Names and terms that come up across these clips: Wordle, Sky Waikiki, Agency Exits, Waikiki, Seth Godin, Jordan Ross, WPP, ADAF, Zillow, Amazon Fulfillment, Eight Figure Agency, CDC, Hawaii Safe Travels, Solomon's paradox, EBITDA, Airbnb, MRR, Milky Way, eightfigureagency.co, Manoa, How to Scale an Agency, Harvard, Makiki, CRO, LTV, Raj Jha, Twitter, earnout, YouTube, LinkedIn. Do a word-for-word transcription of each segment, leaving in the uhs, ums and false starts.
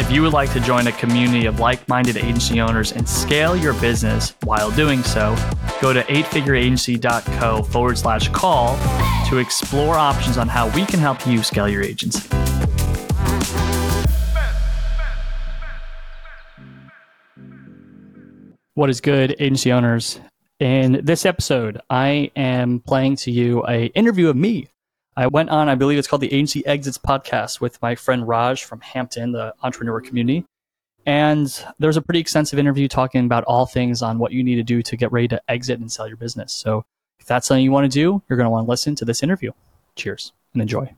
If you would like to join a community of like-minded agency owners and scale your business while doing so, go to eightfigureagency.co forward slash call to explore options on how we can help you scale your agency. What is good, agency owners? In this episode, I am playing to you an interview of me. I went on, I believe it's called the Agency Exits podcast with my friend Raj from Hampton, the entrepreneur community. And there was a pretty extensive interview talking about all things on what you need to do to get ready to exit and sell your business. So if that's something you want to do, you're going to want to listen to this interview. Cheers and enjoy.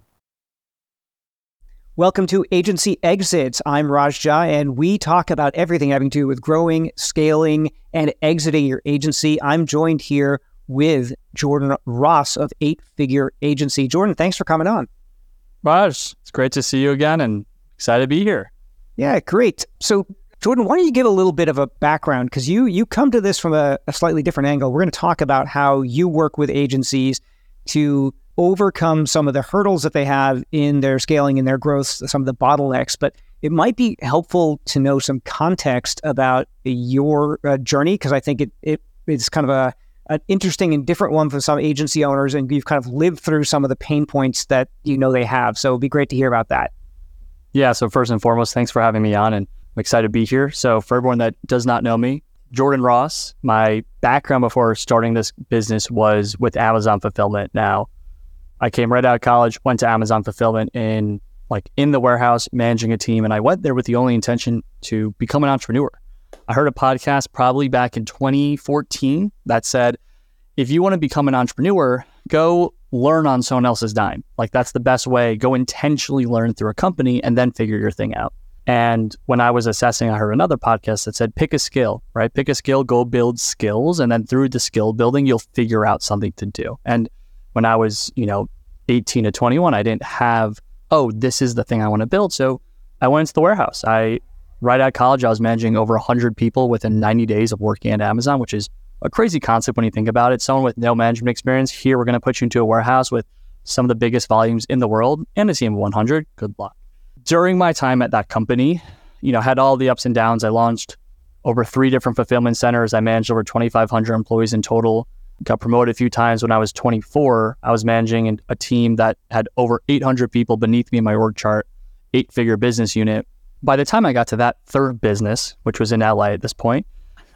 Welcome to Agency Exits. I'm Raj Jha, and we talk about everything having to do with growing, scaling, and exiting your agency. I'm joined here with Jordan Ross of Eight Figure Agency. Jordan, thanks for coming on. Raj, it's great to see you again and excited to be here. Yeah, great. So Jordan, why don't you give a little bit of a background? Because you you come to this from a, a slightly different angle. We're going to talk about how you work with agencies to overcome some of the hurdles that they have in their scaling and their growth, some of the bottlenecks. But it might be helpful to know some context about your uh, journey, because I think it, it it's kind of a an interesting and different one for some agency owners, and you've kind of lived through some of the pain points that you know they have. So it'd be great to hear about that. Yeah, so first and foremost, thanks for having me on, and I'm excited to be here. So for everyone that does not know me, Jordan Ross, my background before starting this business was with Amazon Fulfillment. Now, I came right out of college, went to Amazon Fulfillment in like in the warehouse, managing a team, and I went there with the only intention to become an entrepreneur. I heard a podcast probably back in twenty fourteen that said, if you want to become an entrepreneur, go learn on someone else's dime. Like that's the best way. Go intentionally learn through a company and then figure your thing out. And when I was assessing, I heard another podcast that said, pick a skill, right? Pick a skill, go build skills. And then through the skill building, you'll figure out something to do. And when I was, you know, eighteen to twenty-one, I didn't have, oh, this is the thing I want to build. So I went into the warehouse. I Right out of college, I was managing over one hundred people within ninety days of working at Amazon, which is a crazy concept when you think about it. Someone with no management experience, here we're going to put you into a warehouse with some of the biggest volumes in the world and a team of one hundred. Good luck. During my time at that company, you know, had all the ups and downs. I launched over three different fulfillment centers. I managed over twenty-five hundred employees in total. Got promoted a few times. When I was twenty-four, I was managing a team that had over eight hundred people beneath me in my org chart, eight-figure business unit. By the time I got to that third business, which was in L A at this point,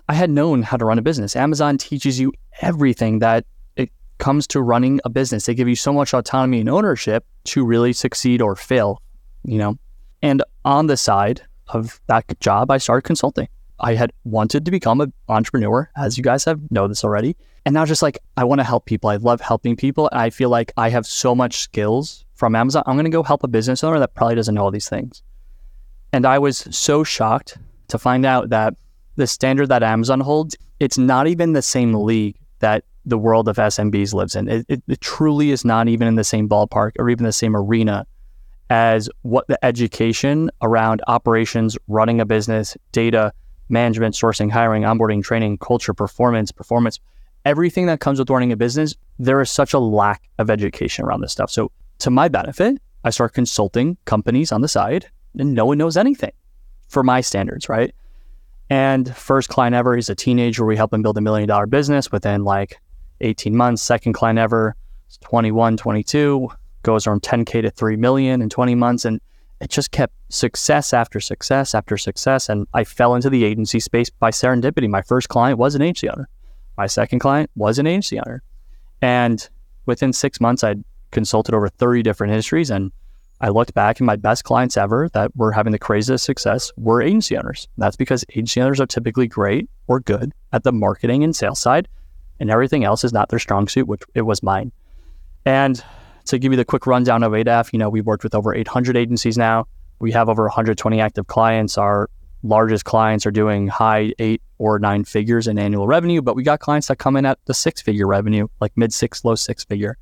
I had known how to run a business. Amazon teaches you everything that it comes to running a business. They give you so much autonomy and ownership to really succeed or fail, you know. And on the side of that job, I started consulting. I had wanted to become an entrepreneur, as you guys have know this already. And now just like, I want to help people. I love helping people. And I feel like I have so much skills from Amazon. I'm going to go help a business owner that probably doesn't know all these things. And I was so shocked to find out that the standard that Amazon holds, it's not even the same league that the world of S M Bs lives in. It, it, it truly is not even in the same ballpark or even the same arena as what the education around operations, running a business, data, management, sourcing, hiring, onboarding, training, culture, performance, performance, everything that comes with running a business. There is such a lack of education around this stuff. So to my benefit, I started consulting companies on the side. And no one knows anything for my standards, right? And first client ever, he's a teenager. We help him build a million dollar business within like eighteen months. Second client ever, it's twenty-one, twenty-two, goes from ten K to three million in twenty months. And it just kept success after success after success. And I fell into the agency space by serendipity. My first client was an agency owner. My second client was an agency owner. And within six months, I'd consulted over thirty different industries, and I looked back and my best clients ever that were having the craziest success were agency owners. That's because agency owners are typically great or good at the marketing and sales side, and everything else is not their strong suit, which it was mine. And to give you the quick rundown of A D A F, you know, we've worked with over eight hundred agencies now. We have over one hundred twenty active clients. Our largest clients are doing high eight or nine figures in annual revenue, but we got clients that come in at the six figure revenue, like mid six, low six figure.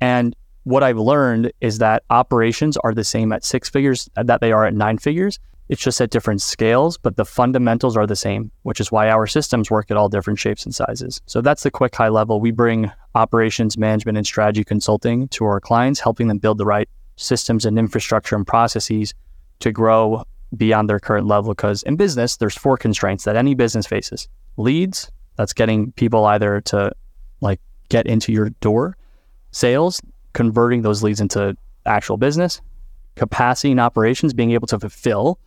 And what I've learned is that operations are the same at six figures that they are at nine figures. It's just at different scales, but the fundamentals are the same, which is why our systems work at all different shapes and sizes. So that's the quick high level. We bring operations management and strategy consulting to our clients, helping them build the right systems and infrastructure and processes to grow beyond their current level. Because in business, there's four constraints that any business faces. Leads, that's getting people either to like get into your door. Sales, converting those leads into actual business. Capacity and operations, being able to fulfill.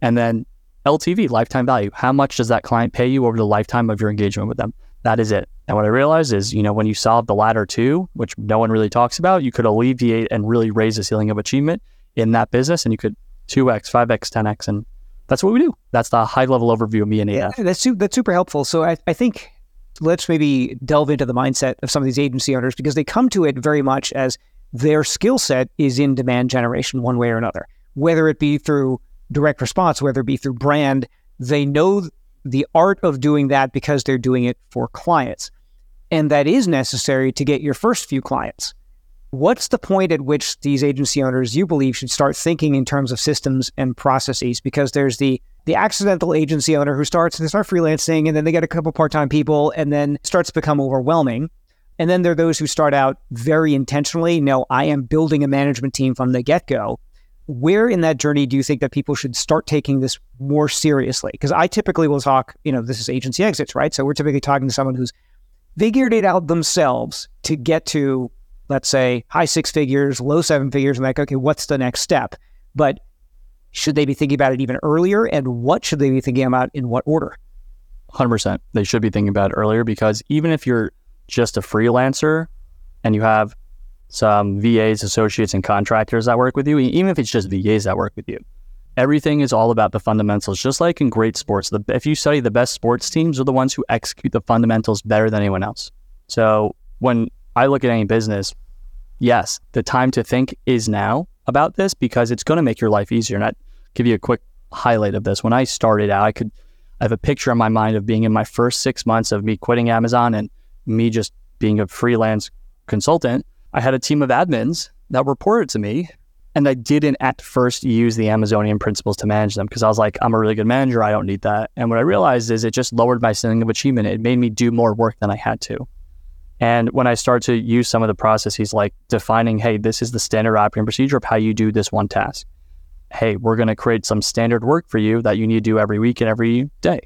And then L T V, lifetime value. How much does that client pay you over the lifetime of your engagement with them? That is it. And what I realized is, you know, when you solve the latter two, which no one really talks about, you could alleviate and really raise the ceiling of achievement in that business, and you could two X, five X, ten X. And that's what we do. That's the high level overview of me and A D A F. Yeah, that's, that's super helpful. So I, I think let's maybe delve into the mindset of some of these agency owners, because they come to it very much as their skill set is in demand generation one way or another, whether it be through direct response, whether it be through brand. They know the art of doing that because they're doing it for clients. And that is necessary to get your first few clients. What's the point at which these agency owners, you believe, should start thinking in terms of systems and processes? Because there's the the accidental agency owner who starts, and they start freelancing, and then they get a couple part-time people, and then it starts to become overwhelming. And then there are those who start out very intentionally. No, I am building a management team from the get-go. Where in that journey do you think that people should start taking this more seriously? Because I typically will talk, you know, this is Agency Exits, right? So we're typically talking to someone who's figured it out themselves to get to, let's say, high six figures, low seven figures. I'm like, okay, what's the next step? But should they be thinking about it even earlier? And what should they be thinking about in what order? one hundred percent. They should be thinking about it earlier, because even if you're just a freelancer and you have some V As, associates, and contractors that work with you, even if it's just V As that work with you, everything is all about the fundamentals. Just like in great sports, the, if you study the best sports teams are the ones who execute the fundamentals better than anyone else. So when I look at any business, yes, the time to think is now about this, because it's going to make your life easier. And I'll give you a quick highlight of this. When I started out, I could I have a picture in my mind of being in my first six months of me quitting Amazon and me just being a freelance consultant. I had a team of admins that reported to me, and I didn't at first use the Amazonian principles to manage them, because I was like, I'm a really good manager. I don't need that. And what I realized is it just lowered my ceiling of achievement. It made me do more work than I had to. And when I start to use some of the processes, like defining, hey, this is the standard operating procedure of how you do this one task. Hey, we're going to create some standard work for you that you need to do every week and every day.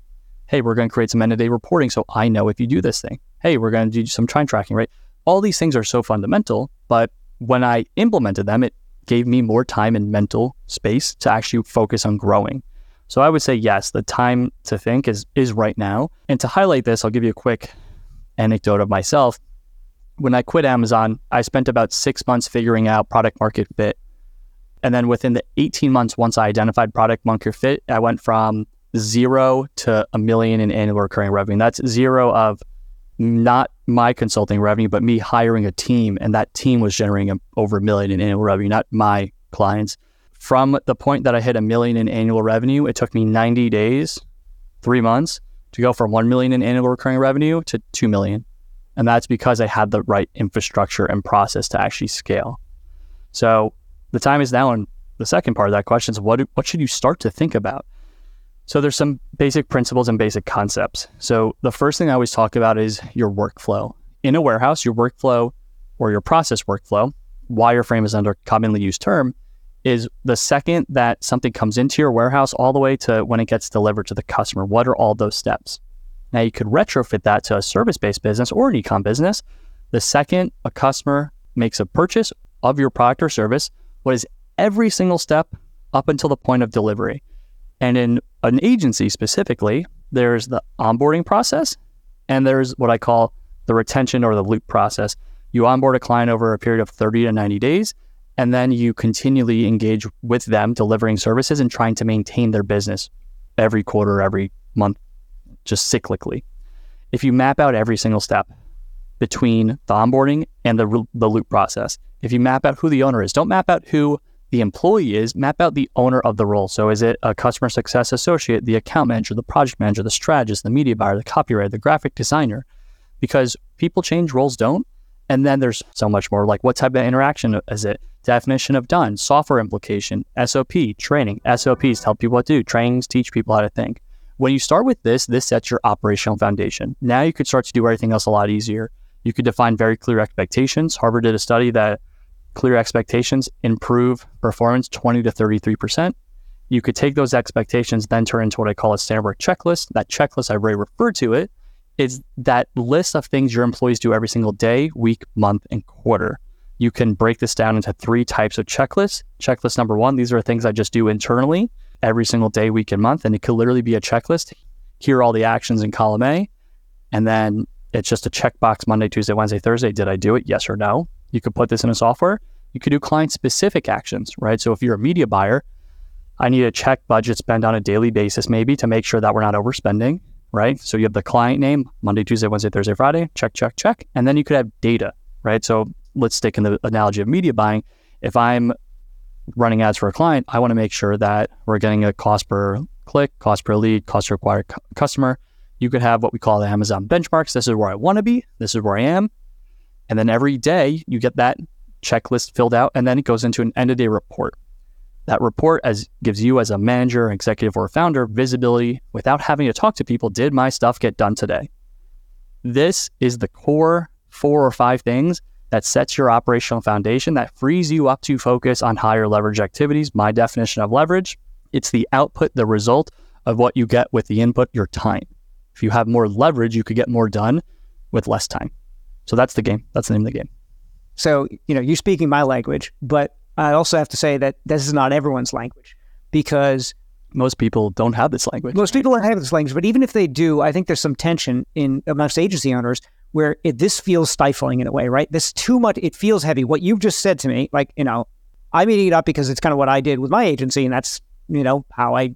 Hey, we're going to create some end-of-day reporting so I know if you do this thing. Hey, we're going to do some time tracking, right? All these things are so fundamental, but when I implemented them, it gave me more time and mental space to actually focus on growing. So I would say, yes, the time to think is is right now. And to highlight this, I'll give you a quick anecdote of myself. When I quit Amazon, I spent about six months figuring out product market fit. And then within the eighteen months, once I identified product market fit, I went from zero to a million in annual recurring revenue. That's zero of not my consulting revenue, but me hiring a team, and that team was generating over a million in annual revenue, not my clients. From the point that I hit a million in annual revenue, it took me ninety days, three months, to go from one million in annual recurring revenue to two million. And that's because I had the right infrastructure and process to actually scale. So the time is now, and the second part of that question is, what, what should you start to think about? So there's some basic principles and basic concepts. So the first thing I always talk about is your workflow. In a warehouse, your workflow, or your process workflow, wireframe is another commonly used term, is the second that something comes into your warehouse all the way to when it gets delivered to the customer. What are all those steps? Now, you could retrofit that to a service-based business or an e-com business. The second a customer makes a purchase of your product or service, what is every single step up until the point of delivery? And in an agency specifically, there's the onboarding process, and there's what I call the retention or the loop process. You onboard a client over a period of thirty to ninety days, and then you continually engage with them, delivering services and trying to maintain their business every quarter, every month, just cyclically. If you map out every single step between the onboarding and the, the loop process, if you map out who the owner is, don't map out who the employee is, map out the owner of the role. So is it a customer success associate, the account manager, the project manager, the strategist, the media buyer, the copywriter, the graphic designer? Because people change, roles don't. And then there's so much more, like what type of interaction is it? Definition of done, software implication, S O P, training. S O Ps tell people what to do. Trainings teach people how to think. When you start with this, this sets your operational foundation. Now you could start to do everything else a lot easier. You could define very clear expectations. Harvard did a study that clear expectations improve performance twenty to thirty-three percent. You could take those expectations, then turn into what I call a standard work checklist. That checklist, I already referred to it, is that list of things your employees do every single day, week, month, and quarter. You can break this down into three types of checklists. Checklist number one, these are things I just do internally every single day, week, and month. And it could literally be a checklist. Here are all the actions in column A. And then it's just a checkbox Monday, Tuesday, Wednesday, Thursday. Did I do it? Yes or no? You could put this in a software. You could do client-specific actions, right? So if you're a media buyer, I need to check budget spend on a daily basis maybe to make sure that we're not overspending, right? So you have the client name, Monday, Tuesday, Wednesday, Thursday, Friday, check, check, check. And then you could have data, right? So let's stick in the analogy of media buying. If I'm running ads for a client, I want to make sure that we're getting a cost per click, cost per lead, cost to acquire cu- customer. You could have what we call the Amazon benchmarks. This is where I want to be. This is where I am. And then every day you get that checklist filled out, and then it goes into an end-of-day report. That report as gives you as a manager, executive, or founder visibility without having to talk to people. Did my stuff get done today? This is the core four or five things that sets your operational foundation that frees you up to focus on higher leverage activities. My definition of leverage, it's the output, the result of what you get with the input, your time. If you have more leverage, you could get more done with less time. So that's the game. That's the name of the game. So, you know, you're speaking my language, but I also have to say that this is not everyone's language, because most people don't have this language. Most people don't have this language, but even if they do, I think there's some tension in amongst agency owners where it, this feels stifling in a way, right? This too much, it feels heavy. What you've just said to me, like, you know, I'm eating it up because it's kind of what I did with my agency, and that's, you know, how I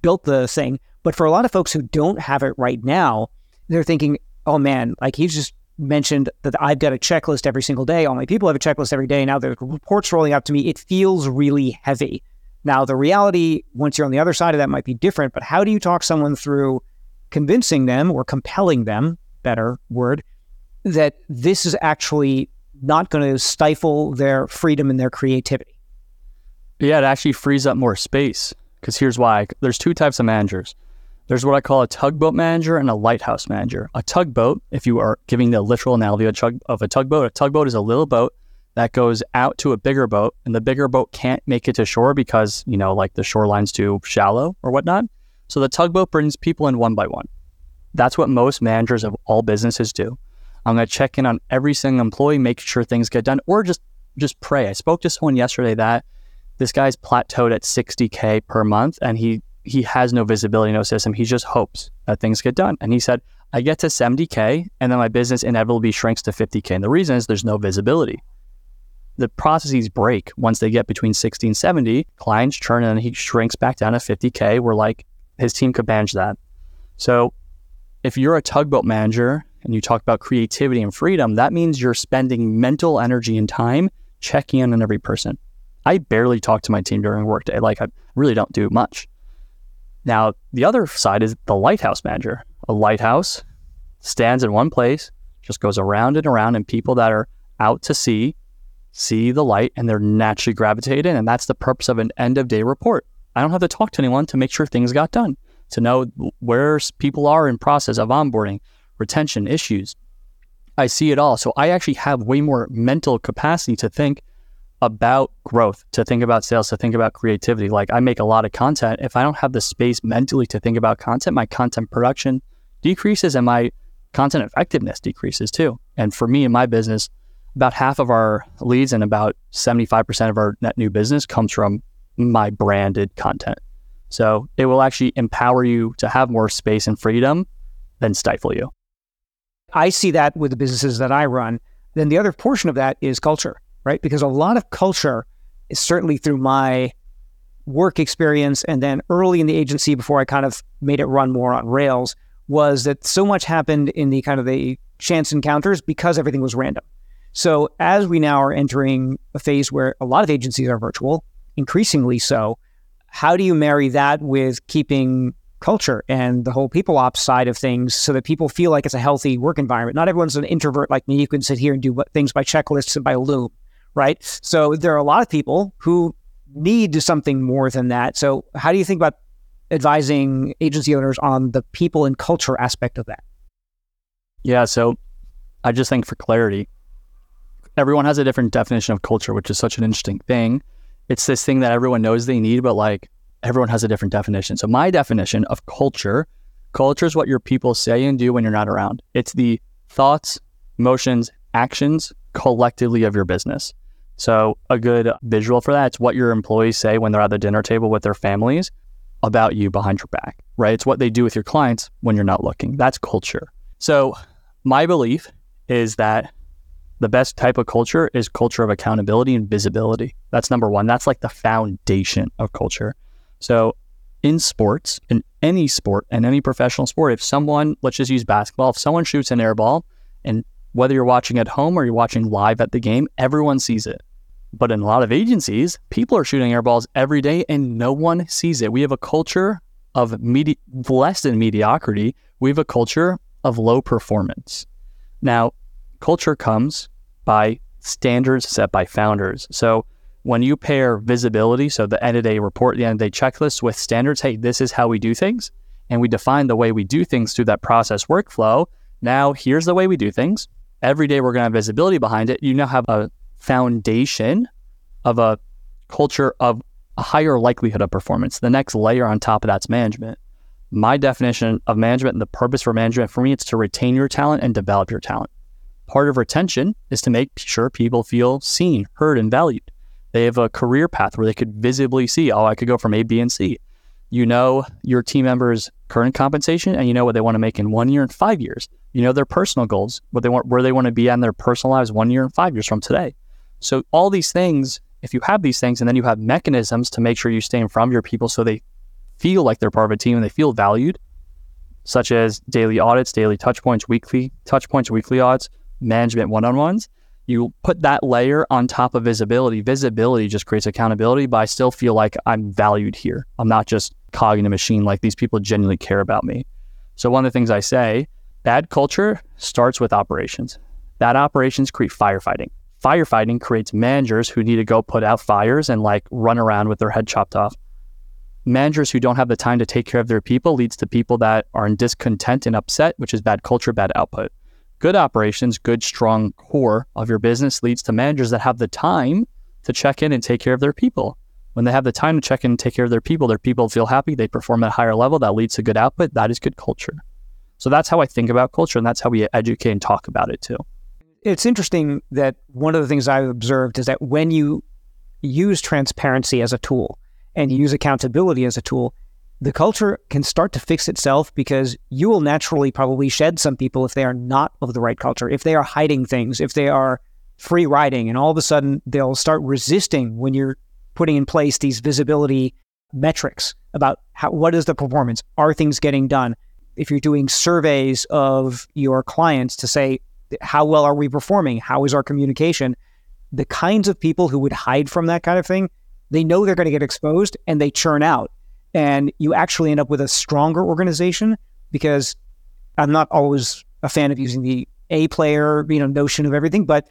built the thing. But for a lot of folks who don't have it right now, they're thinking, oh man, like he's just mentioned that I've got a checklist every single day. All my people have a checklist every day. Now the report's rolling out to me. It feels really heavy. Now the reality, once you're on the other side of that, might be different, but how do you talk someone through convincing them or compelling them, better word, that this is actually not going to stifle their freedom and their creativity? Yeah, it actually frees up more space, because here's why. There's two types of managers. There's what I call a tugboat manager and a lighthouse manager. A tugboat, if you are giving the literal analogy of a tugboat, a tugboat is a little boat that goes out to a bigger boat, and the bigger boat can't make it to shore because, you know, like the shoreline's too shallow or whatnot. So the tugboat brings people in one by one. That's what most managers of all businesses do. I'm going to check in on every single employee, make sure things get done, or just, just pray. I spoke to someone yesterday that this guy's plateaued at sixty K per month, and he He has no visibility, no system. He just hopes that things get done. And he said, I get to seventy K and then my business inevitably shrinks to fifty K. And the reason is there's no visibility. The processes break once they get between sixty and seventy. Clients churn and he shrinks back down to fifty K. We're like, his team could manage that. So if you're a tugboat manager and you talk about creativity and freedom, that means you're spending mental energy and time checking in on every person. I barely talk to my team during workday. Like I really don't do much. Now, the other side is the lighthouse manager. A lighthouse stands in one place, just goes around and around, and people that are out to sea, see the light, and they're naturally gravitated in. And that's the purpose of an end-of-day report. I don't have to talk to anyone to make sure things got done, to know where people are in process of onboarding, retention, issues. I see it all. So I actually have way more mental capacity to think about growth, to think about sales, to think about creativity. Like I make a lot of content. If I don't have the space mentally to think about content, my content production decreases and my content effectiveness decreases too. And for me in my business, about half of our leads and about seventy-five percent of our net new business comes from my branded content. So it will actually empower you to have more space and freedom than stifle you. I see that with the businesses that I run. Then the other portion of that is culture. Right? Because a lot of culture is certainly through my work experience, and then early in the agency before I kind of made it run more on rails, was that so much happened in the kind of the chance encounters because everything was random. So as we now are entering a phase where a lot of agencies are virtual, increasingly so. How do you marry that with keeping culture and the whole people ops side of things so that people feel like it's a healthy work environment? Not everyone's an introvert like me. You can sit here and do things by checklists and by Loom, right? So there are a lot of people who need something more than that. So how do you think about advising agency owners on the people and culture aspect of that? Yeah, so I just think for clarity, everyone has a different definition of culture, which is such an interesting thing. It's this thing that everyone knows they need, but like everyone has a different definition. So my definition of culture, culture is what your people say and do when you're not around. It's the thoughts, emotions, actions collectively of your business. So a good visual for that, it's what your employees say when they're at the dinner table with their families about you behind your back, right? It's what they do with your clients when you're not looking. That's culture. So my belief is that the best type of culture is culture of accountability and visibility. That's number one. That's like the foundation of culture. So in sports, in any sport and any professional sport, if someone, let's just use basketball, if someone shoots an air ball, and whether you're watching at home or you're watching live at the game, everyone sees it. But in a lot of agencies, people are shooting air balls every day and no one sees it. We have a culture of medi- less than mediocrity. We have a culture of low performance. Now, culture comes by standards set by founders. So when you pair visibility, so the end of day report, the end of day checklist with standards, hey, this is how we do things. And we define the way we do things through that process workflow. Now, here's the way we do things. Every day we're going to have visibility behind it. You now have a foundation of a culture of a higher likelihood of performance. The next layer on top of that's management. My definition of management and the purpose for management for me, it's to retain your talent and develop your talent. Part of retention is to make sure people feel seen, heard, and valued. They have a career path where they could visibly see, oh, I could go from A, B, and C. You know your team members' current compensation, and you know what they want to make in one year and five years. You know their personal goals, what they want, where they want to be on their personal lives one year and five years from today. So all these things, if you have these things, and then you have mechanisms to make sure you stay in front of your people so they feel like they're part of a team and they feel valued, such as daily audits, daily touch points, weekly touch points, weekly audits, management one-on-ones. You put that layer on top of visibility. Visibility just creates accountability, but I still feel like I'm valued here. I'm not just cog in a machine. Like, these people genuinely care about me. So one of the things I say, bad culture starts with operations. Bad operations create firefighting. Firefighting creates managers who need to go put out fires and like run around with their head chopped off. Managers who don't have the time to take care of their people leads to people that are in discontent and upset, which is bad culture, bad output. Good operations, good strong core of your business leads to managers that have the time to check in and take care of their people. When they have the time to check in and take care of their people, their people feel happy, they perform at a higher level, that leads to good output, that is good culture. So that's how I think about culture, and that's how we educate and talk about it too. It's interesting that one of the things I've observed is that when you use transparency as a tool and you use accountability as a tool, the culture can start to fix itself, because you will naturally probably shed some people if they are not of the right culture, if they are hiding things, if they are free riding, and all of a sudden they'll start resisting when you're putting in place these visibility metrics about how, what is the performance? Are things getting done? If you're doing surveys of your clients to say, how well are we performing? How is our communication? The kinds of people who would hide from that kind of thing, they know they're going to get exposed and they churn out. And you actually end up with a stronger organization, because I'm not always a fan of using the A player, you know, notion of everything, but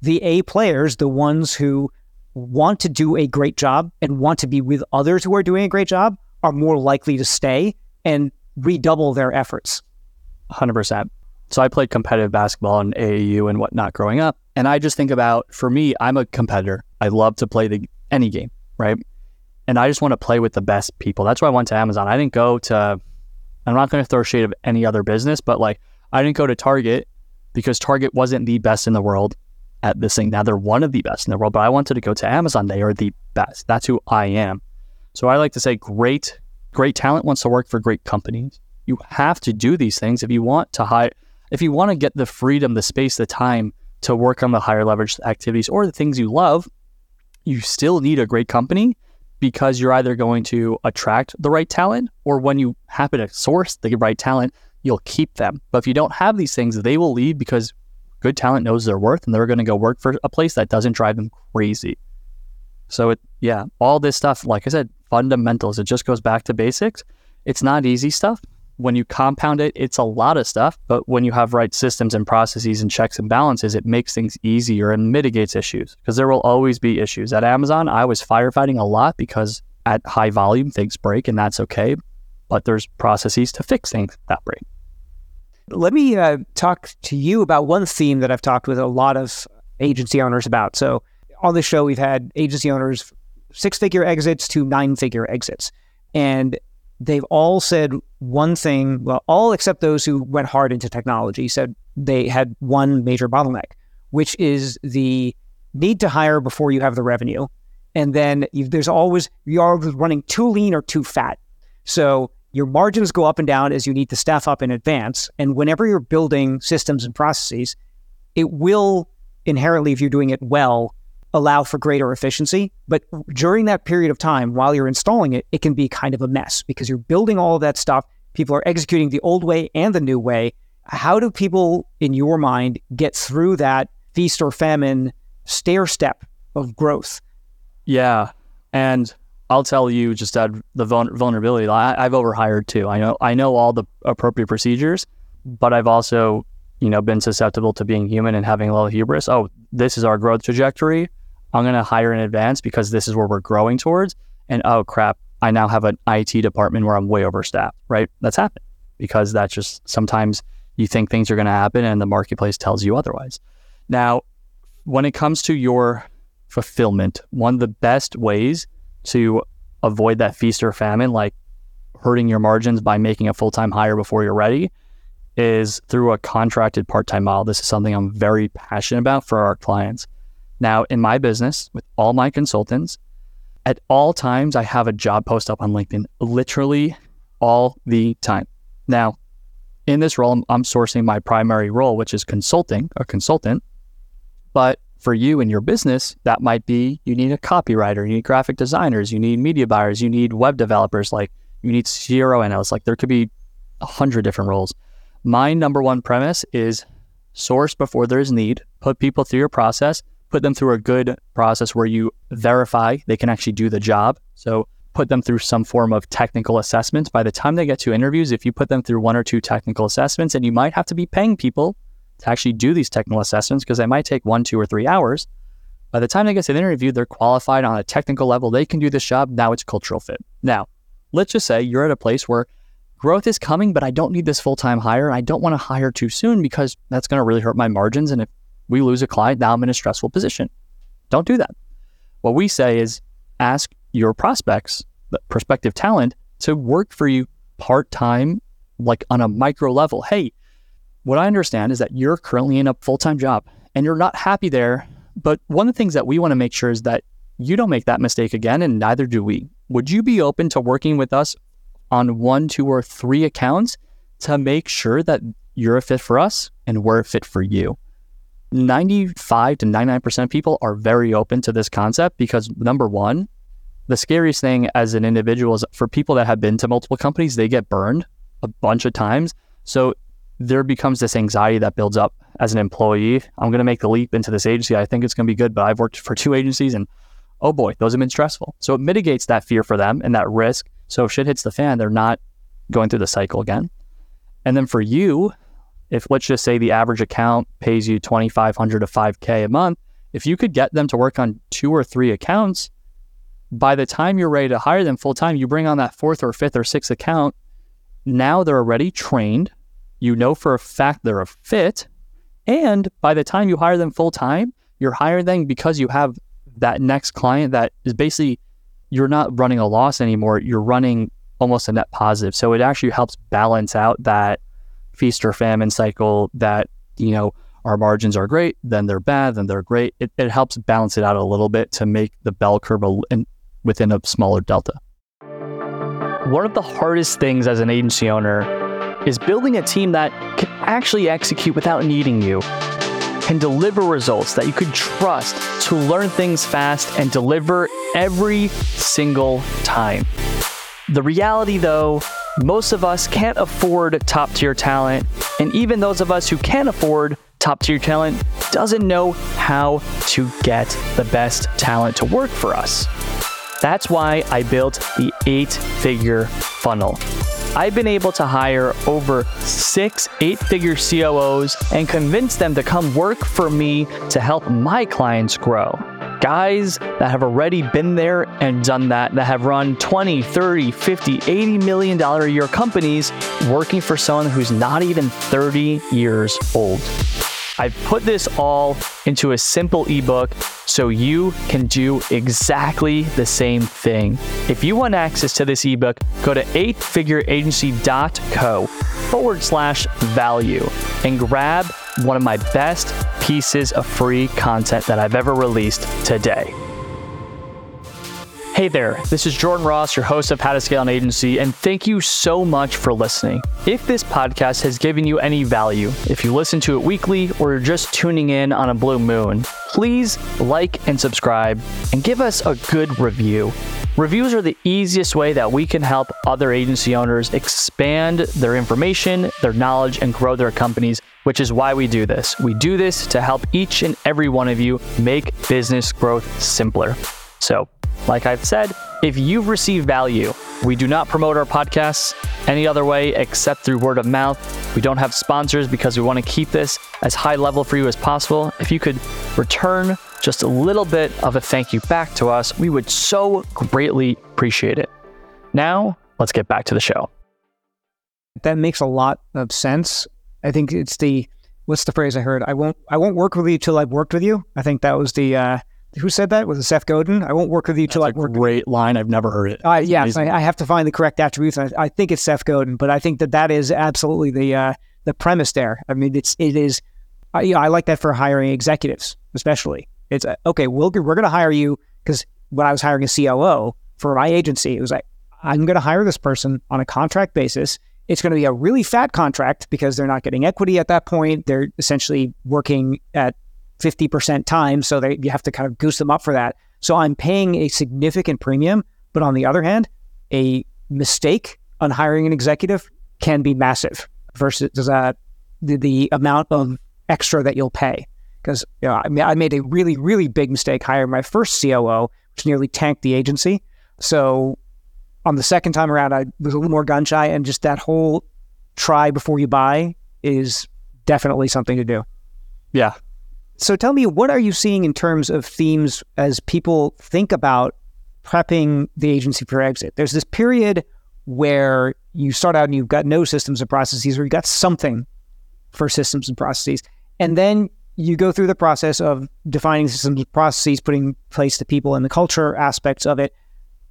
the A players, the ones who want to do a great job and want to be with others who are doing a great job, are more likely to stay and redouble their efforts. one hundred percent. So I played competitive basketball in A A U and whatnot growing up. And I just think about, for me, I'm a competitor. I love to play the, any game, right? And I just want to play with the best people. That's why I went to Amazon. I didn't go to, I'm not going to throw shade of any other business, but like I didn't go to Target because Target wasn't the best in the world at this thing. Now they're one of the best in the world, but I wanted to go to Amazon. They are the best. That's who I am. So I like to say great, great talent wants to work for great companies. You have to do these things if you want to hire, if you want to get the freedom, the space, the time to work on the higher leverage activities or the things you love. You still need a great company, because you're either going to attract the right talent, or when you happen to source the right talent, you'll keep them. But if you don't have these things, they will leave, because good talent knows their worth and they're going to go work for a place that doesn't drive them crazy. So it, yeah, all this stuff, like I said, fundamentals, it just goes back to basics. It's not easy stuff. When you compound it, it's a lot of stuff, but when you have right systems and processes and checks and balances, it makes things easier and mitigates issues, because there will always be issues. At Amazon, I was firefighting a lot because at high volume, things break, and that's okay, but there's processes to fix things that break. Let me uh, talk to you about one theme that I've talked with a lot of agency owners about. So on this show, we've had agency owners, six-figure exits to nine-figure exits, and they've all said one thing, well, all except those who went hard into technology said they had one major bottleneck, which is the need to hire before you have the revenue. And then you've, there's always, you're always running too lean or too fat. So your margins go up and down as you need to staff up in advance. And whenever you're building systems and processes, it will inherently, if you're doing it well, allow for greater efficiency. But during that period of time, while you're installing it, it can be kind of a mess because you're building all of that stuff. People are executing the old way and the new way. How do people, in your mind, get through that feast or famine stair step of growth? Yeah. And I'll tell you just that the vulner- vulnerability, I, I've overhired too. I know, I know all the appropriate procedures, but I've also, you know, been susceptible to being human and having a little hubris. Oh, this is our growth trajectory. I'm going to hire in advance because this is where we're growing towards. And oh crap, I now have an I T department where I'm way overstaffed, right? That's happened because that's just, sometimes you think things are going to happen and the marketplace tells you otherwise. Now, when it comes to your fulfillment, one of the best ways to avoid that feast or famine, like hurting your margins by making a full-time hire before you're ready, is through a contracted part-time model. This is something I'm very passionate about for our clients. Now, in my business, with all my consultants, at all times, I have a job post up on LinkedIn, literally all the time. Now, in this role, I'm, I'm sourcing my primary role, which is consulting, a consultant. But for you and your business, that might be, you need a copywriter, you need graphic designers, you need media buyers, you need web developers, like you need C R O analysts, like there could be a hundred different roles. My number one premise is source before there's need, put people through your process, put them through a good process where you verify they can actually do the job. So put them through some form of technical assessments. By the time they get to interviews, if you put them through one or two technical assessments, and you might have to be paying people to actually do these technical assessments because they might take one, two, or three hours. By the time they get to the interview, they're qualified on a technical level. They can do this job. Now it's cultural fit. Now, let's just say you're at a place where growth is coming, but I don't need this full-time hire. I don't want to hire too soon because that's going to really hurt my margins. And if we lose a client, now I'm in a stressful position. Don't do that. What we say is ask your prospects, the prospective talent, to work for you part-time, like on a micro level. Hey, what I understand is that you're currently in a full-time job and you're not happy there. But one of the things that we want to make sure is that you don't make that mistake again, and neither do we. Would you be open to working with us on one, two, or three accounts to make sure that you're a fit for us and we're a fit for you? ninety-five to ninety-nine percent of people are very open to this concept because, number one, the scariest thing as an individual is for people that have been to multiple companies, they get burned a bunch of times. So there becomes this anxiety that builds up as an employee. I'm going to make the leap into this agency. I think it's going to be good, but I've worked for two agencies and oh boy, those have been stressful. So it mitigates that fear for them and that risk. So if shit hits the fan, they're not going through the cycle again. And then for you, if let's just say the average account pays you twenty-five hundred to five K a month, if you could get them to work on two or three accounts, by the time you're ready to hire them full-time, you bring on that fourth or fifth or sixth account, now they're already trained. You know for a fact they're a fit. And by the time you hire them full-time, you're hiring them because you have that next client that is basically, you're not running a loss anymore. You're running almost a net positive. So it actually helps balance out that feast or famine cycle that, you know, our margins are great, then they're bad, then they're great. It, it helps balance it out a little bit to make the bell curve a, in, within a smaller delta. One of the hardest things as an agency owner is building a team that can actually execute without needing you, can deliver results that you could trust to learn things fast and deliver every single time. The reality though, most of us can't afford top tier talent, and even those of us who can afford top tier talent doesn't know how to get the best talent to work for us. That's why I built the eight figure funnel. I've been able to hire over six eight-figure C O Os and convince them to come work for me to help my clients grow. Guys that have already been there and done that, that have run twenty, thirty, fifty, eighty million dollars a year companies working for someone who's not even thirty years old. I've put this all into a simple ebook so you can do exactly the same thing. If you want access to this ebook, go to eightfigureagency.co forward slash value and grab one of my best pieces of free content that I've ever released today. Hey there, this is Jordan Ross, your host of How to Scale an Agency, and thank you so much for listening. If this podcast has given you any value, if you listen to it weekly or you're just tuning in on a blue moon, please like and subscribe and give us a good review. Reviews are the easiest way that we can help other agency owners expand their information, their knowledge, and grow their companies, which is why we do this. We do this to help each and every one of you make business growth simpler. So, like I've said, if you've received value, we do not promote our podcasts any other way except through word of mouth. We don't have sponsors because we want to keep this as high level for you as possible. If you could return just a little bit of a thank you back to us, we would so greatly appreciate it. Now, let's get back to the show. That makes a lot of sense. I think it's the, what's the phrase I heard? I won't, I won't work with you till I've worked with you. I think that was the... uh Who said that? Was it Seth Godin? I won't work with you till I work. That's a great line. I've never heard it. Uh, yeah, I, I have to find the correct attributes. I, I think it's Seth Godin, but I think that that is absolutely the uh, the premise there. I mean, it's it is. I, you know, I like that for hiring executives, especially. It's uh, okay. We'll, we're going to hire you because when I was hiring a C O O for my agency, it was like I'm going to hire this person on a contract basis. It's going to be a really fat contract because they're not getting equity at that point. They're essentially working at fifty percent time, so they, you have to kind of goose them up for that. So I'm paying a significant premium, but on the other hand, a mistake on hiring an executive can be massive versus uh, the, the amount of extra that you'll pay. Because you know, I, mean, I made a really, really big mistake hiring my first C O O, which nearly tanked the agency. So on the second time around, I was a little more gun shy, and just that whole try before you buy is definitely something to do. Yeah. So tell me, what are you seeing in terms of themes as people think about prepping the agency for exit? There's this period where you start out and you've got no systems and processes, or you've got something for systems and processes. And then you go through the process of defining systems and processes, putting in place the people and the culture aspects of it.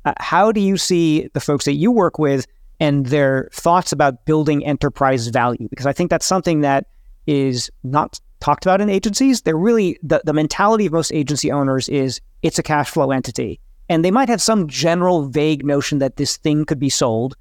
Uh, how do you see the folks that you work with and their thoughts about building enterprise value? Because I think that's something that is not talked about in agencies. They're really, the, the mentality of most agency owners is it's a cash flow entity. And they might have some general vague notion that this thing could be sold.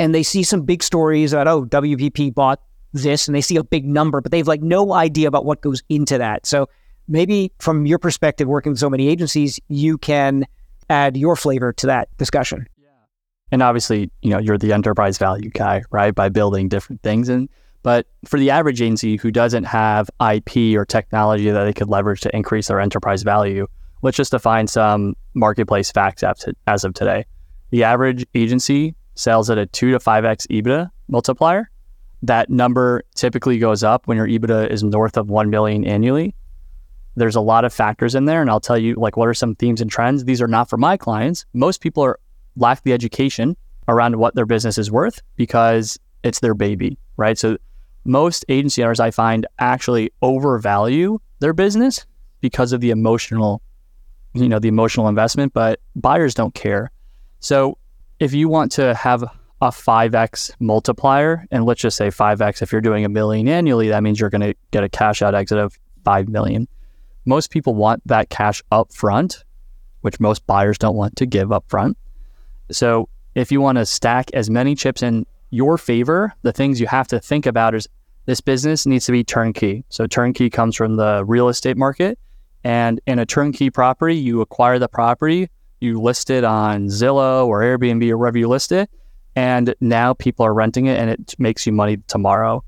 And they see some big stories about, oh, W P P bought this, and they see a big number, but they've like no idea about what goes into that. So maybe from your perspective, working with so many agencies, you can add your flavor to that discussion. Yeah. And obviously, you know, you're the enterprise value guy, right? By building different things. And But for the average agency who doesn't have I P or technology that they could leverage to increase their enterprise value, let's just define some marketplace facts as of today. The average agency sells at a two to five X EBITDA multiplier. That number typically goes up when your EBITDA is north of one million annually. There's a lot of factors in there. And I'll tell you, like, what are some themes and trends? These are not for my clients. Most people are lack the education around what their business is worth because it's their baby, right? So most agency owners I find actually overvalue their business because of the emotional, you know, the emotional investment, but buyers don't care. So if you want to have a five X multiplier, and let's just say five X, if you're doing a million annually, that means you're going to get a cash out exit of five million. Most people want that cash up front, which most buyers don't want to give up front. So if you want to stack as many chips in your favor, the things you have to think about is this business needs to be turnkey. So turnkey comes from the real estate market. And in a turnkey property, you acquire the property, you list it on Zillow or Airbnb or wherever you list it. And now people are renting it and it makes you money tomorrow.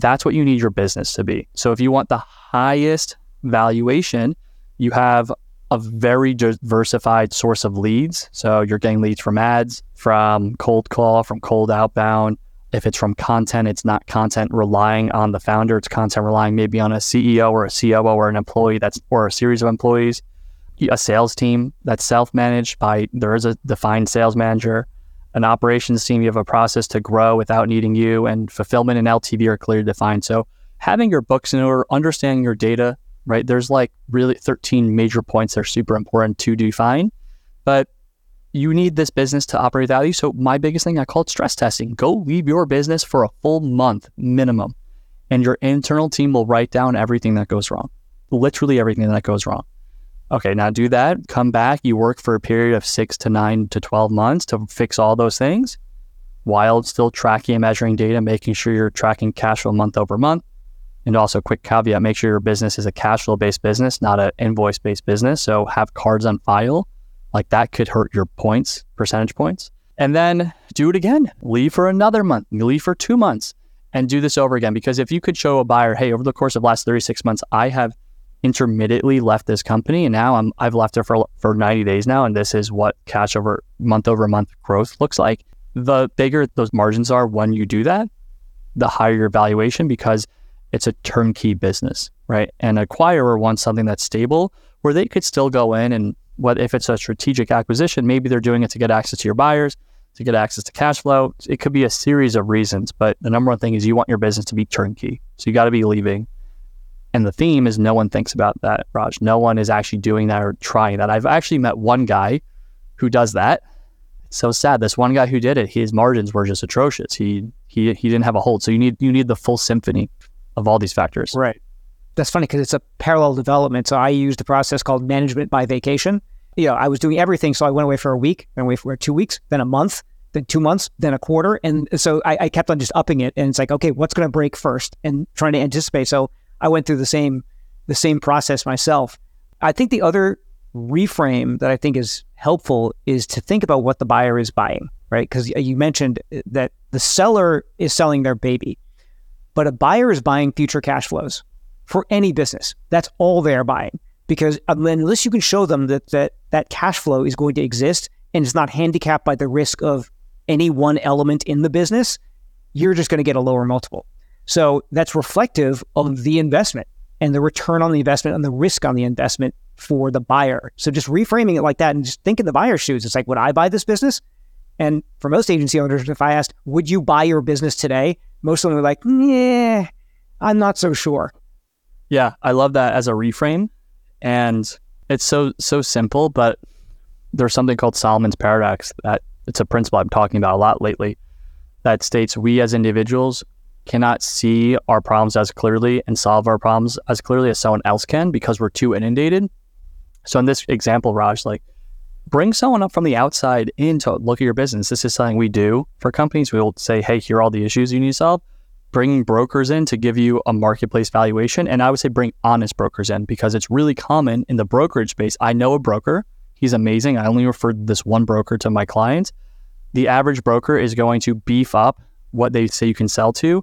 That's what you need your business to be. So if you want the highest valuation, you have a very diversified source of leads. So you're getting leads from ads, from cold call, from cold outbound. If it's from content, it's not content relying on the founder. It's content relying maybe on a C E O or a C O O or an employee that's, or a series of employees, a sales team that's self-managed by, there is a defined sales manager, an operations team. You have a process to grow without needing you, and fulfillment and L T V are clearly defined. So having your books in order, understanding your data, right? There's like really thirteen major points that are super important to define, but you need this business to operate value. So my biggest thing, I call it stress testing. Go leave your business for a full month minimum, and your internal team will write down everything that goes wrong, literally everything that goes wrong. Okay, now do that, come back, you work for a period of six to nine to twelve months to fix all those things while still tracking and measuring data, making sure you're tracking cash flow month over month. And also, quick caveat, make sure your business is a cash flow based business, not an invoice based business. So have cards on file, like that could hurt your points, percentage points. And then do it again, leave for another month, leave for two months and do this over again. Because if you could show a buyer, hey, over the course of the last thirty-six months, I have intermittently left this company and now I'm, I've left it for, for ninety days now. And this is what cash over month over month growth looks like. The bigger those margins are when you do that, the higher your valuation, because it's a turnkey business, right? An acquirer wants something that's stable where they could still go in and what if it's a strategic acquisition, maybe they're doing it to get access to your buyers, to get access to cash flow. It could be a series of reasons, but the number one thing is you want your business to be turnkey. So you got to be leaving. And the theme is no one thinks about that, Raj. No one is actually doing that or trying that. I've actually met one guy who does that. It's so sad. This one guy who did it, his margins were just atrocious. He he he didn't have a hold. So you need you need the full symphony of all these factors. Right. That's funny because it's a parallel development. So I used a process called management by vacation. You know, I was doing everything. So I went away for a week, went away for two weeks, then a month, then two months, then a quarter. And so I, I kept on just upping it. And it's like, okay, what's going to break first? And trying to anticipate. So I went through the same the same process myself. I think the other reframe that I think is helpful is to think about what the buyer is buying, right? Because you mentioned that the seller is selling their baby, but a buyer is buying future cash flows for any business. That's all they're buying, because unless you can show them that that, that cash flow is going to exist and it's not handicapped by the risk of any one element in the business, you're just going to get a lower multiple. So that's reflective of the investment and the return on the investment and the risk on the investment for the buyer. So just reframing it like that and just think in the buyer's shoes. It's like, would I buy this business? And for most agency owners, if I asked, would you buy your business today? Most of them are like, yeah, I'm not so sure. Yeah, I love that as a reframe. And it's so, so simple, but there's something called Solomon's paradox. That it's a principle I'm talking about a lot lately that states we as individuals cannot see our problems as clearly and solve our problems as clearly as someone else can because we're too inundated. So in this example, Raj, like bring someone up from the outside in to look at your business. This is something we do for companies. We will say, hey, here are all the issues you need to solve. Bringing brokers in to give you a marketplace valuation. And I would say bring honest brokers in because it's really common in the brokerage space. I know a broker. He's amazing. I only referred this one broker to my clients. The average broker is going to beef up what they say you can sell to.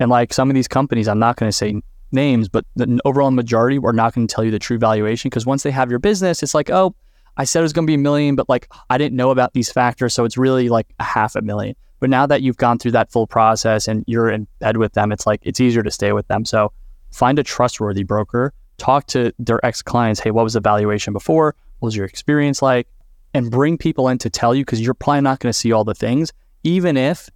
And like some of these companies, I'm not going to say names, but the overall majority, we're not going to tell you the true valuation because once they have your business, it's like, oh, I said it was going to be a million, but like I didn't know about these factors. So it's really like a half a million. But now that you've gone through that full process and you're in bed with them, it's like it's easier to stay with them. So find a trustworthy broker, talk to their ex-clients. Hey, what was the valuation before? What was your experience like? And bring people in to tell you because you're probably not going to see all the things, even if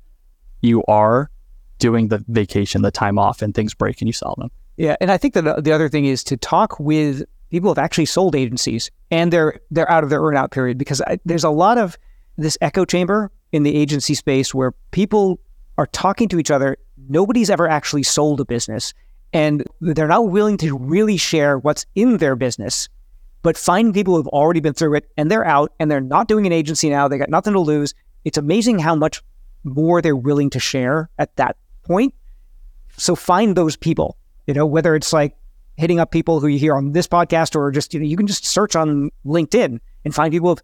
you are doing the vacation, the time off, and things break and you solve them. Yeah. And I think that the other thing is to talk with people who've actually sold agencies and they're they're out of their earnout period, because I, there's a lot of this echo chamber in the agency space where people are talking to each other. Nobody's ever actually sold a business and they're not willing to really share what's in their business, but find people who've already been through it and they're out and they're not doing an agency now. They got nothing to lose. It's amazing how much more they're willing to share at that point. So find those people, you know, whether it's like hitting up people who you hear on this podcast or just, you know, you can just search on LinkedIn and find people who've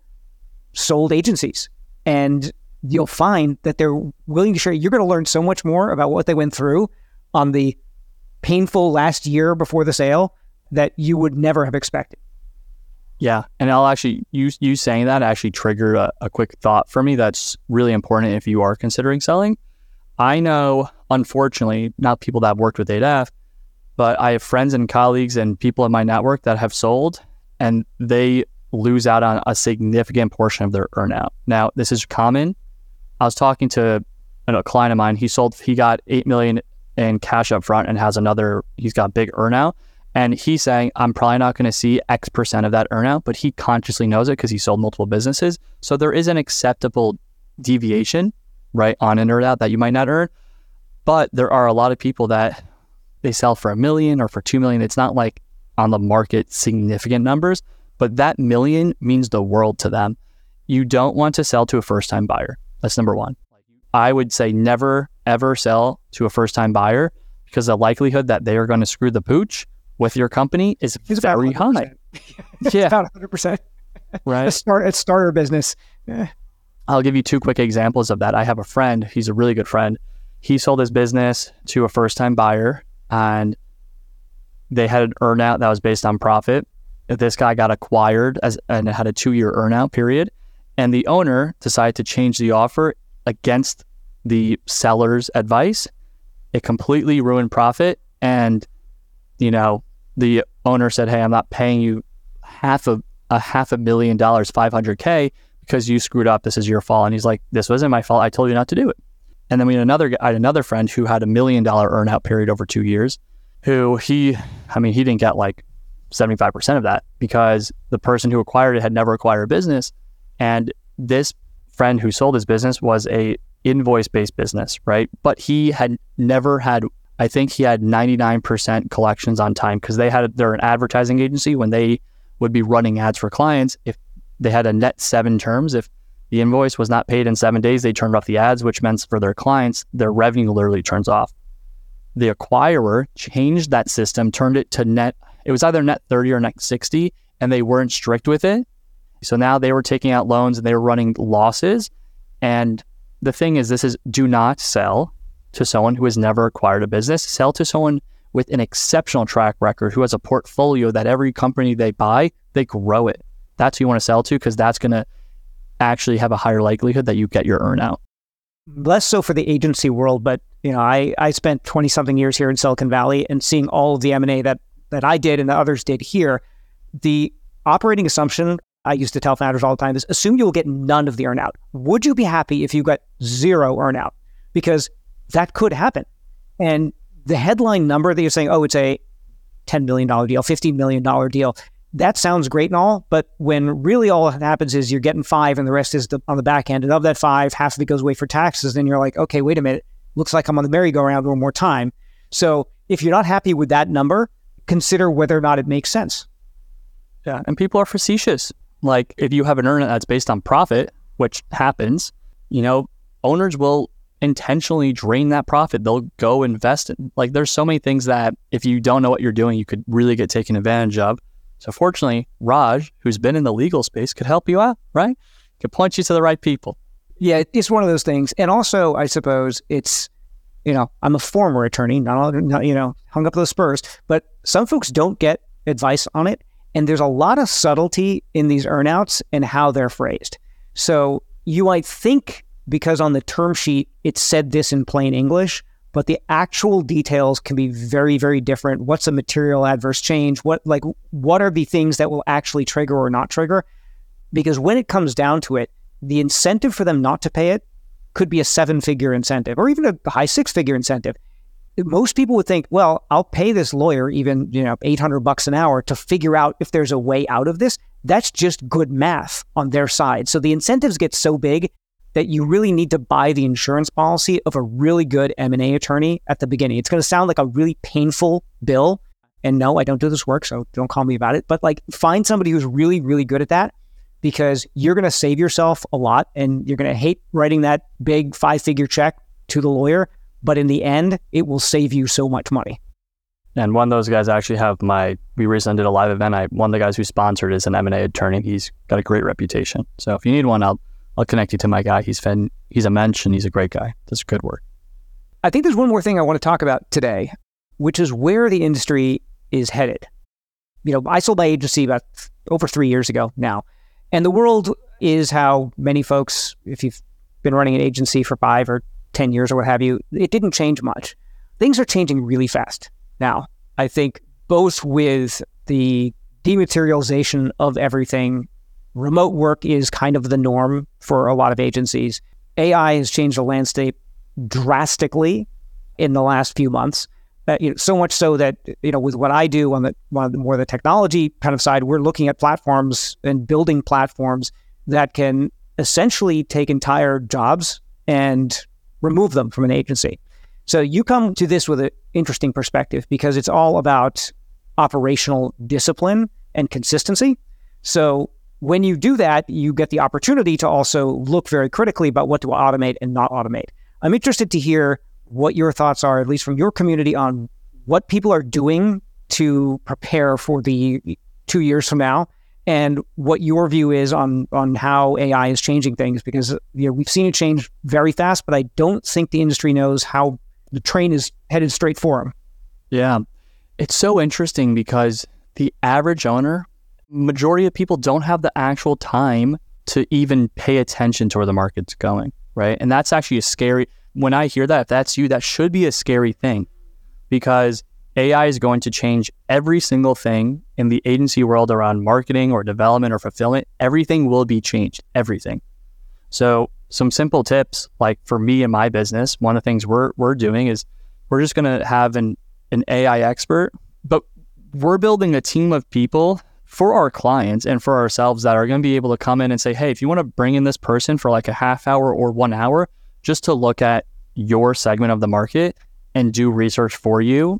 sold agencies, and you'll find that they're willing to share. You're going to learn so much more about what they went through on the painful last year before the sale that you would never have expected. Yeah. And I'll actually, you you saying that actually triggered a, a quick thought for me that's really important if you are considering selling. I know, unfortunately, not people that have worked with A D A F, but I have friends and colleagues and people in my network that have sold, and they lose out on a significant portion of their earnout. Now, this is common. I was talking to a client of mine. He sold, he got eight million dollars in cash up front and has another, he's got big earnout. And he's saying, I'm probably not going to see X percent of that earnout, but he consciously knows it because he sold multiple businesses. So there is an acceptable deviation, right, on an earnout that you might not earn. But there are a lot of people that they sell for a million or for two million. It's not like on the market significant numbers, but that million means the world to them. You don't want to sell to a first-time buyer. That's number one. I would say never, ever sell to a first-time buyer because the likelihood that they are going to screw the pooch with your company is it's very high. It's yeah. about one hundred percent. Right. It's start, a starter business. Eh. I'll give you two quick examples of that. I have a friend. He's a really good friend. He sold his business to a first-time buyer, and they had an earnout that was based on profit. This guy got acquired as and had a two-year earnout period, and the owner decided to change the offer against the seller's advice. It completely ruined profit, and you know, the owner said, hey, I'm not paying you half of a half a million dollars, five hundred K, because you screwed up. This is your fault. And he's like, this wasn't my fault. I told you not to do it. And then we had another, I had another friend who had a million dollar earnout period over two years, who he, I mean, he didn't get like seventy-five percent of that because the person who acquired it had never acquired a business. And this friend who sold his business was a invoice-based business, right? But he had never had I think he had ninety-nine percent collections on time because they had they're an advertising agency. When they would be running ads for clients, if they had a net seven terms, if the invoice was not paid in seven days, they turned off the ads, which meant for their clients, their revenue literally turns off. The acquirer changed that system, turned it to net. It was either net thirty or net sixty, and they weren't strict with it. So now they were taking out loans and they were running losses. And the thing is, this is do not sell to someone who has never acquired a business. Sell to someone with an exceptional track record who has a portfolio that every company they buy, they grow it. That's who you want to sell to because that's going to actually have a higher likelihood that you get your earn out. Less so for the agency world, but you know, I, I spent twenty something years here in Silicon Valley and seeing all of the M and A that, that I did and the others did here, the operating assumption I used to tell founders all the time is assume you will get none of the earn out. Would you be happy if you got zero earn out? Because that could happen. And the headline number that you're saying, oh, it's a ten million dollars deal, fifteen million dollars deal, that sounds great and all, but when really all that happens is you're getting five and the rest is the, on the back end. And of that five, half of it goes away for taxes. Then you're like, okay, wait a minute. Looks like I'm on the merry-go-round one more time. So if you're not happy with that number, consider whether or not it makes sense. Yeah, and people are facetious. Like if you have an earn-out that's based on profit, which happens, you know, owners will intentionally drain that profit. They'll go invest in, like there's so many things that if you don't know what you're doing, you could really get taken advantage of. So fortunately, Raj, who's been in the legal space, could help you out, right? Could point you to the right people. Yeah, it's one of those things. And also, I suppose it's, you know, I'm a former attorney, not, not you know, hung up those spurs, but some folks don't get advice on it. And there's a lot of subtlety in these earnouts and how they're phrased. So you might think because on the term sheet, it said this in plain English, but the actual details can be very, very different. What's a material adverse change? What like what are the things that will actually trigger or not trigger? Because when it comes down to it, the incentive for them not to pay it could be a seven-figure incentive or even a high six-figure incentive. Most people would think, well, I'll pay this lawyer even you know eight hundred bucks an hour to figure out if there's a way out of this. That's just good math on their side. So the incentives get so big that you really need to buy the insurance policy of a really good M and A attorney at the beginning. It's going to sound like a really painful bill. And no, I don't do this work, so don't call me about it. But like find somebody who's really, really good at that because you're going to save yourself a lot and you're going to hate writing that big five-figure check to the lawyer. But in the end, it will save you so much money. And one of those guys I actually have my, we recently did a live event. I, one of the guys who sponsored is an M and A attorney. He's got a great reputation. So if you need one, I'll, I'll connect you to my guy. He's Finn. He's a mensch and he's a great guy. That's good work. I think there's one more thing I want to talk about today, which is where the industry is headed. You know, I sold my agency about over three years ago now, and the world is how many folks, if you've been running an agency for five or ten years or what have you, it didn't change much. Things are changing really fast now, I think, both with the dematerialization of everything. Remote work is kind of the norm for a lot of agencies. A I has changed the landscape drastically in the last few months. Uh, you know, so much so that, you know, with what I do on the, on the more the technology kind of side, we're looking at platforms and building platforms that can essentially take entire jobs and remove them from an agency. So you come to this with an interesting perspective because it's all about operational discipline and consistency. So when you do that, you get the opportunity to also look very critically about what to automate and not automate. I'm interested to hear what your thoughts are, at least from your community, on what people are doing to prepare for the two years from now, and what your view is on on how A I is changing things, because you know, we've seen it change very fast, but I don't think the industry knows how the train is headed straight for them. Yeah, it's so interesting because the average owner, majority of people don't have the actual time to even pay attention to where the market's going, right? And that's actually a scary... When I hear that, if that's you, that should be a scary thing, because A I is going to change every single thing in the agency world around marketing or development or fulfillment. Everything will be changed, everything. So some simple tips, like for me in my business, one of the things we're we're doing is we're just going to have an, an A I expert, but we're building a team of people for our clients and for ourselves that are going to be able to come in and say, hey, if you want to bring in this person for like a half hour or one hour, just to look at your segment of the market and do research for you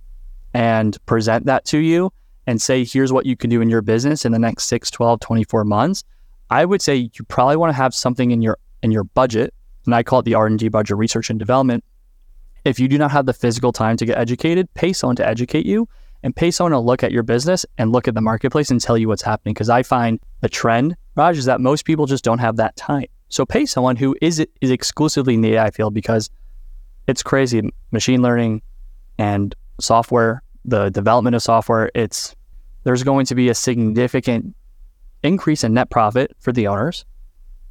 and present that to you and say, here's what you can do in your business in the next six, twelve, twenty-four months. I would say you probably want to have something in your in your budget, and I call it the R and D budget, research and development. If you do not have the physical time to get educated, pay someone to educate you and pay someone to look at your business and look at the marketplace and tell you what's happening. Because I find the trend, Raj, is that most people just don't have that time. So pay someone who is is exclusively in the A I field, because it's crazy. Machine learning and software, the development of software, it's there's going to be a significant increase in net profit for the owners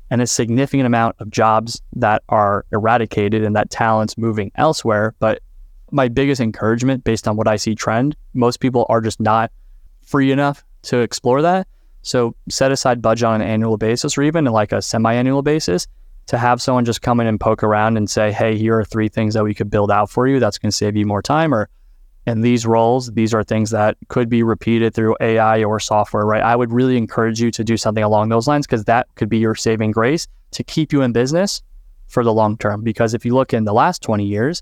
and a significant amount of jobs that are eradicated and that talent's moving elsewhere. But my biggest encouragement based on what I see trend, most people are just not free enough to explore that. So set aside budget on an annual basis, or even like a semi-annual basis, to have someone just come in and poke around and say, hey, here are three things that we could build out for you that's going to save you more time. Or in these roles, these are things that could be repeated through A I or software, right? I would really encourage you to do something along those lines, because that could be your saving grace to keep you in business for the long term. Because if you look in the last twenty years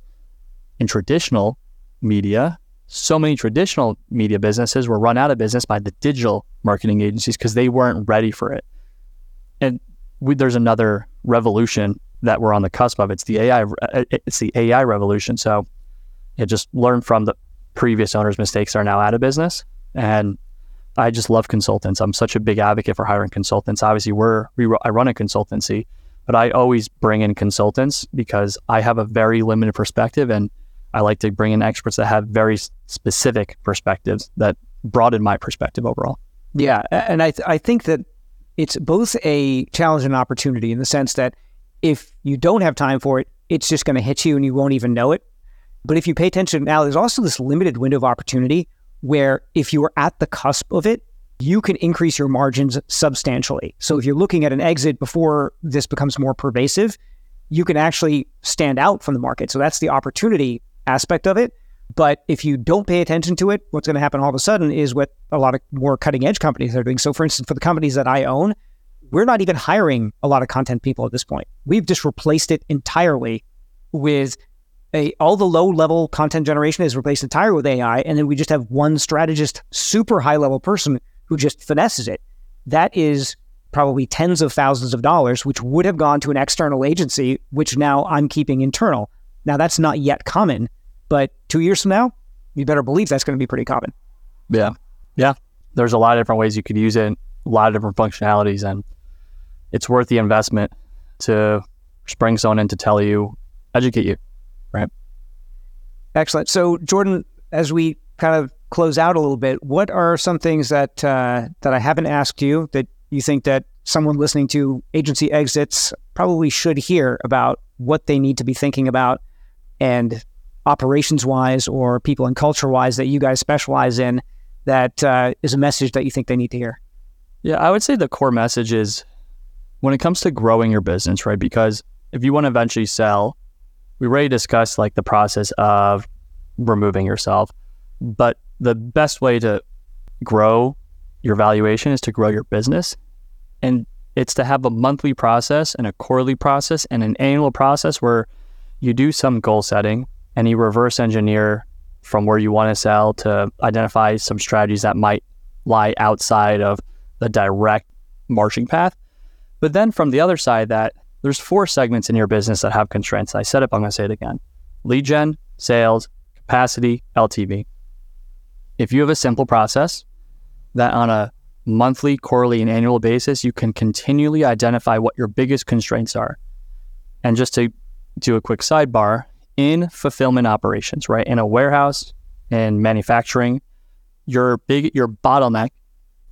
in traditional media, so many traditional media businesses were run out of business by the digital marketing agencies because they weren't ready for it. And we, there's another revolution that we're on the cusp of. It's the A I. It's the A I revolution. So, yeah, just learn from the previous owners' mistakes. Are now out of business. And I just love consultants. I'm such a big advocate for hiring consultants. Obviously, we're we I run a consultancy, but I always bring in consultants because I have a very limited perspective, and I like to bring in experts that have very specific perspectives that broaden my perspective overall. Yeah, and I th- I think that it's both a challenge and opportunity, in the sense that if you don't have time for it, it's just going to hit you and you won't even know it. But if you pay attention now, there's also this limited window of opportunity where if you are at the cusp of it, you can increase your margins substantially. So if you're looking at an exit before this becomes more pervasive, you can actually stand out from the market. So that's the opportunity aspect of it. But if you don't pay attention to it, what's going to happen all of a sudden is what a lot of more cutting edge companies are doing. So for instance, for the companies that I own, we're not even hiring a lot of content people at this point. We've just replaced it entirely with a, all the low level content generation is replaced entirely with A I. And then we just have one strategist, super high level person who just finesses it. That is probably tens of thousands of dollars, which would have gone to an external agency, which now I'm keeping internal. Now, that's not yet common, but two years from now, you better believe that's going to be pretty common. Yeah. Yeah. There's a lot of different ways you could use it, a lot of different functionalities, and it's worth the investment to spring someone in to tell you, educate you, right? Excellent. So Jordan, as we kind of close out a little bit, what are some things that uh, that I haven't asked you that you think that someone listening to Agency Exits probably should hear about what they need to be thinking about, and operations-wise or people and culture-wise that you guys specialize in, that uh, is a message that you think they need to hear? Yeah, I would say the core message is when it comes to growing your business, right? Because if you want to eventually sell, we already discussed like the process of removing yourself, but the best way to grow your valuation is to grow your business. And it's to have a monthly process and a quarterly process and an annual process where you do some goal setting and you reverse engineer from where you want to sell to identify some strategies that might lie outside of the direct marching path. But then from the other side, that there's four segments in your business that have constraints. I said it, but I'm going to say it again. Lead gen, sales, capacity, L T V. If you have a simple process that on a monthly, quarterly, and annual basis, you can continually identify what your biggest constraints are. And just to do a quick sidebar, in fulfillment operations, right? In a warehouse and manufacturing, your big your bottleneck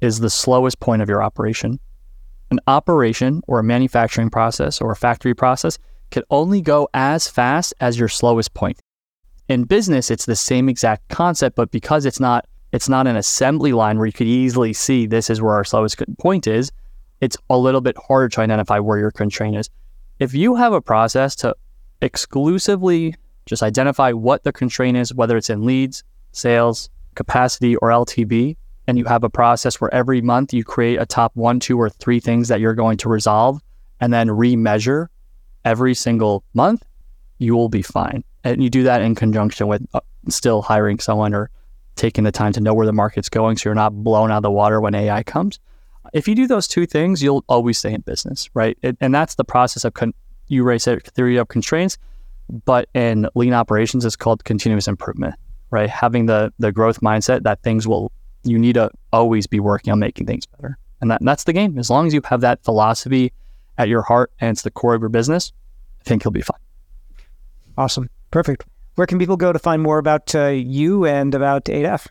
is the slowest point of your operation. An operation or a manufacturing process or a factory process can only go as fast as your slowest point. In business, it's the same exact concept, but because it's not It's not an assembly line where you could easily see this is where our slowest point is, it's a little bit harder to identify where your constraint is. If you have a process to exclusively just identify what the constraint is, whether it's in leads, sales, capacity, or L T V, and you have a process where every month you create a top one, two, or three things that you're going to resolve and then remeasure every single month, you will be fine. And you do that in conjunction with still hiring someone or taking the time to know where the market's going so you're not blown out of the water when A I comes. If you do those two things, you'll always stay in business, right? It, and that's the process of, con- you raise a theory of constraints, but in lean operations, it's called continuous improvement, right? Having the the growth mindset that things will, you need to always be working on making things better. And, that, and that's the game. As long as you have that philosophy at your heart and it's the core of your business, I think you'll be fine. Awesome. Perfect. Where can people go to find more about uh, you and about A D A F?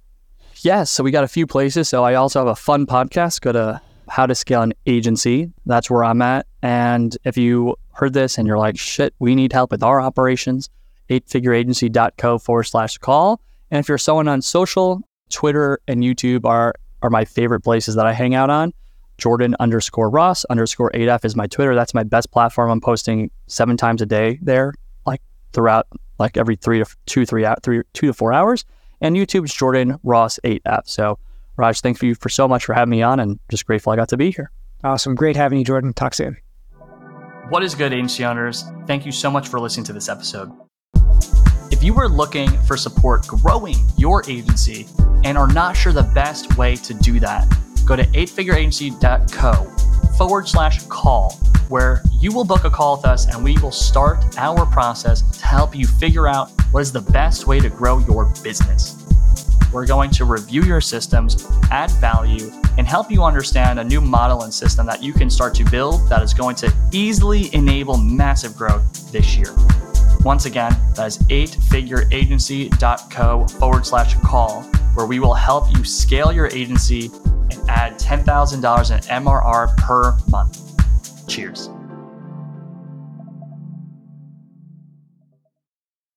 Yes, yeah, so we got a few places. So I also have a fun podcast. Go to How to Scale an Agency. That's where I'm at. And if you heard this and you're like, shit, we need help with our operations, eightfigureagency.co forward slash call. And if you're someone on social, Twitter and YouTube are, are my favorite places that I hang out on. Jordan underscore Ross underscore A D A F is my Twitter. That's my best platform. I'm posting seven times a day there, like throughout... like every three to two, three out, three, two to four hours. And YouTube's Jordan Ross eight F. So Raj, thank you for so much for having me on, and just grateful I got to be here. Awesome. Great having you, Jordan. Talk soon. What is good, agency owners? Thank you so much for listening to this episode. If you are looking for support growing your agency and are not sure the best way to do that, go to eightfigureagency.co forward slash call, where you will book a call with us and we will start our process to help you figure out what is the best way to grow your business. We're going to review your systems, add value, and help you understand a new model and system that you can start to build that is going to easily enable massive growth this year. Once again, that is eightfigureagency.co forward slash call, where we will help you scale your agency and add ten thousand dollars in M R R per month. Cheers.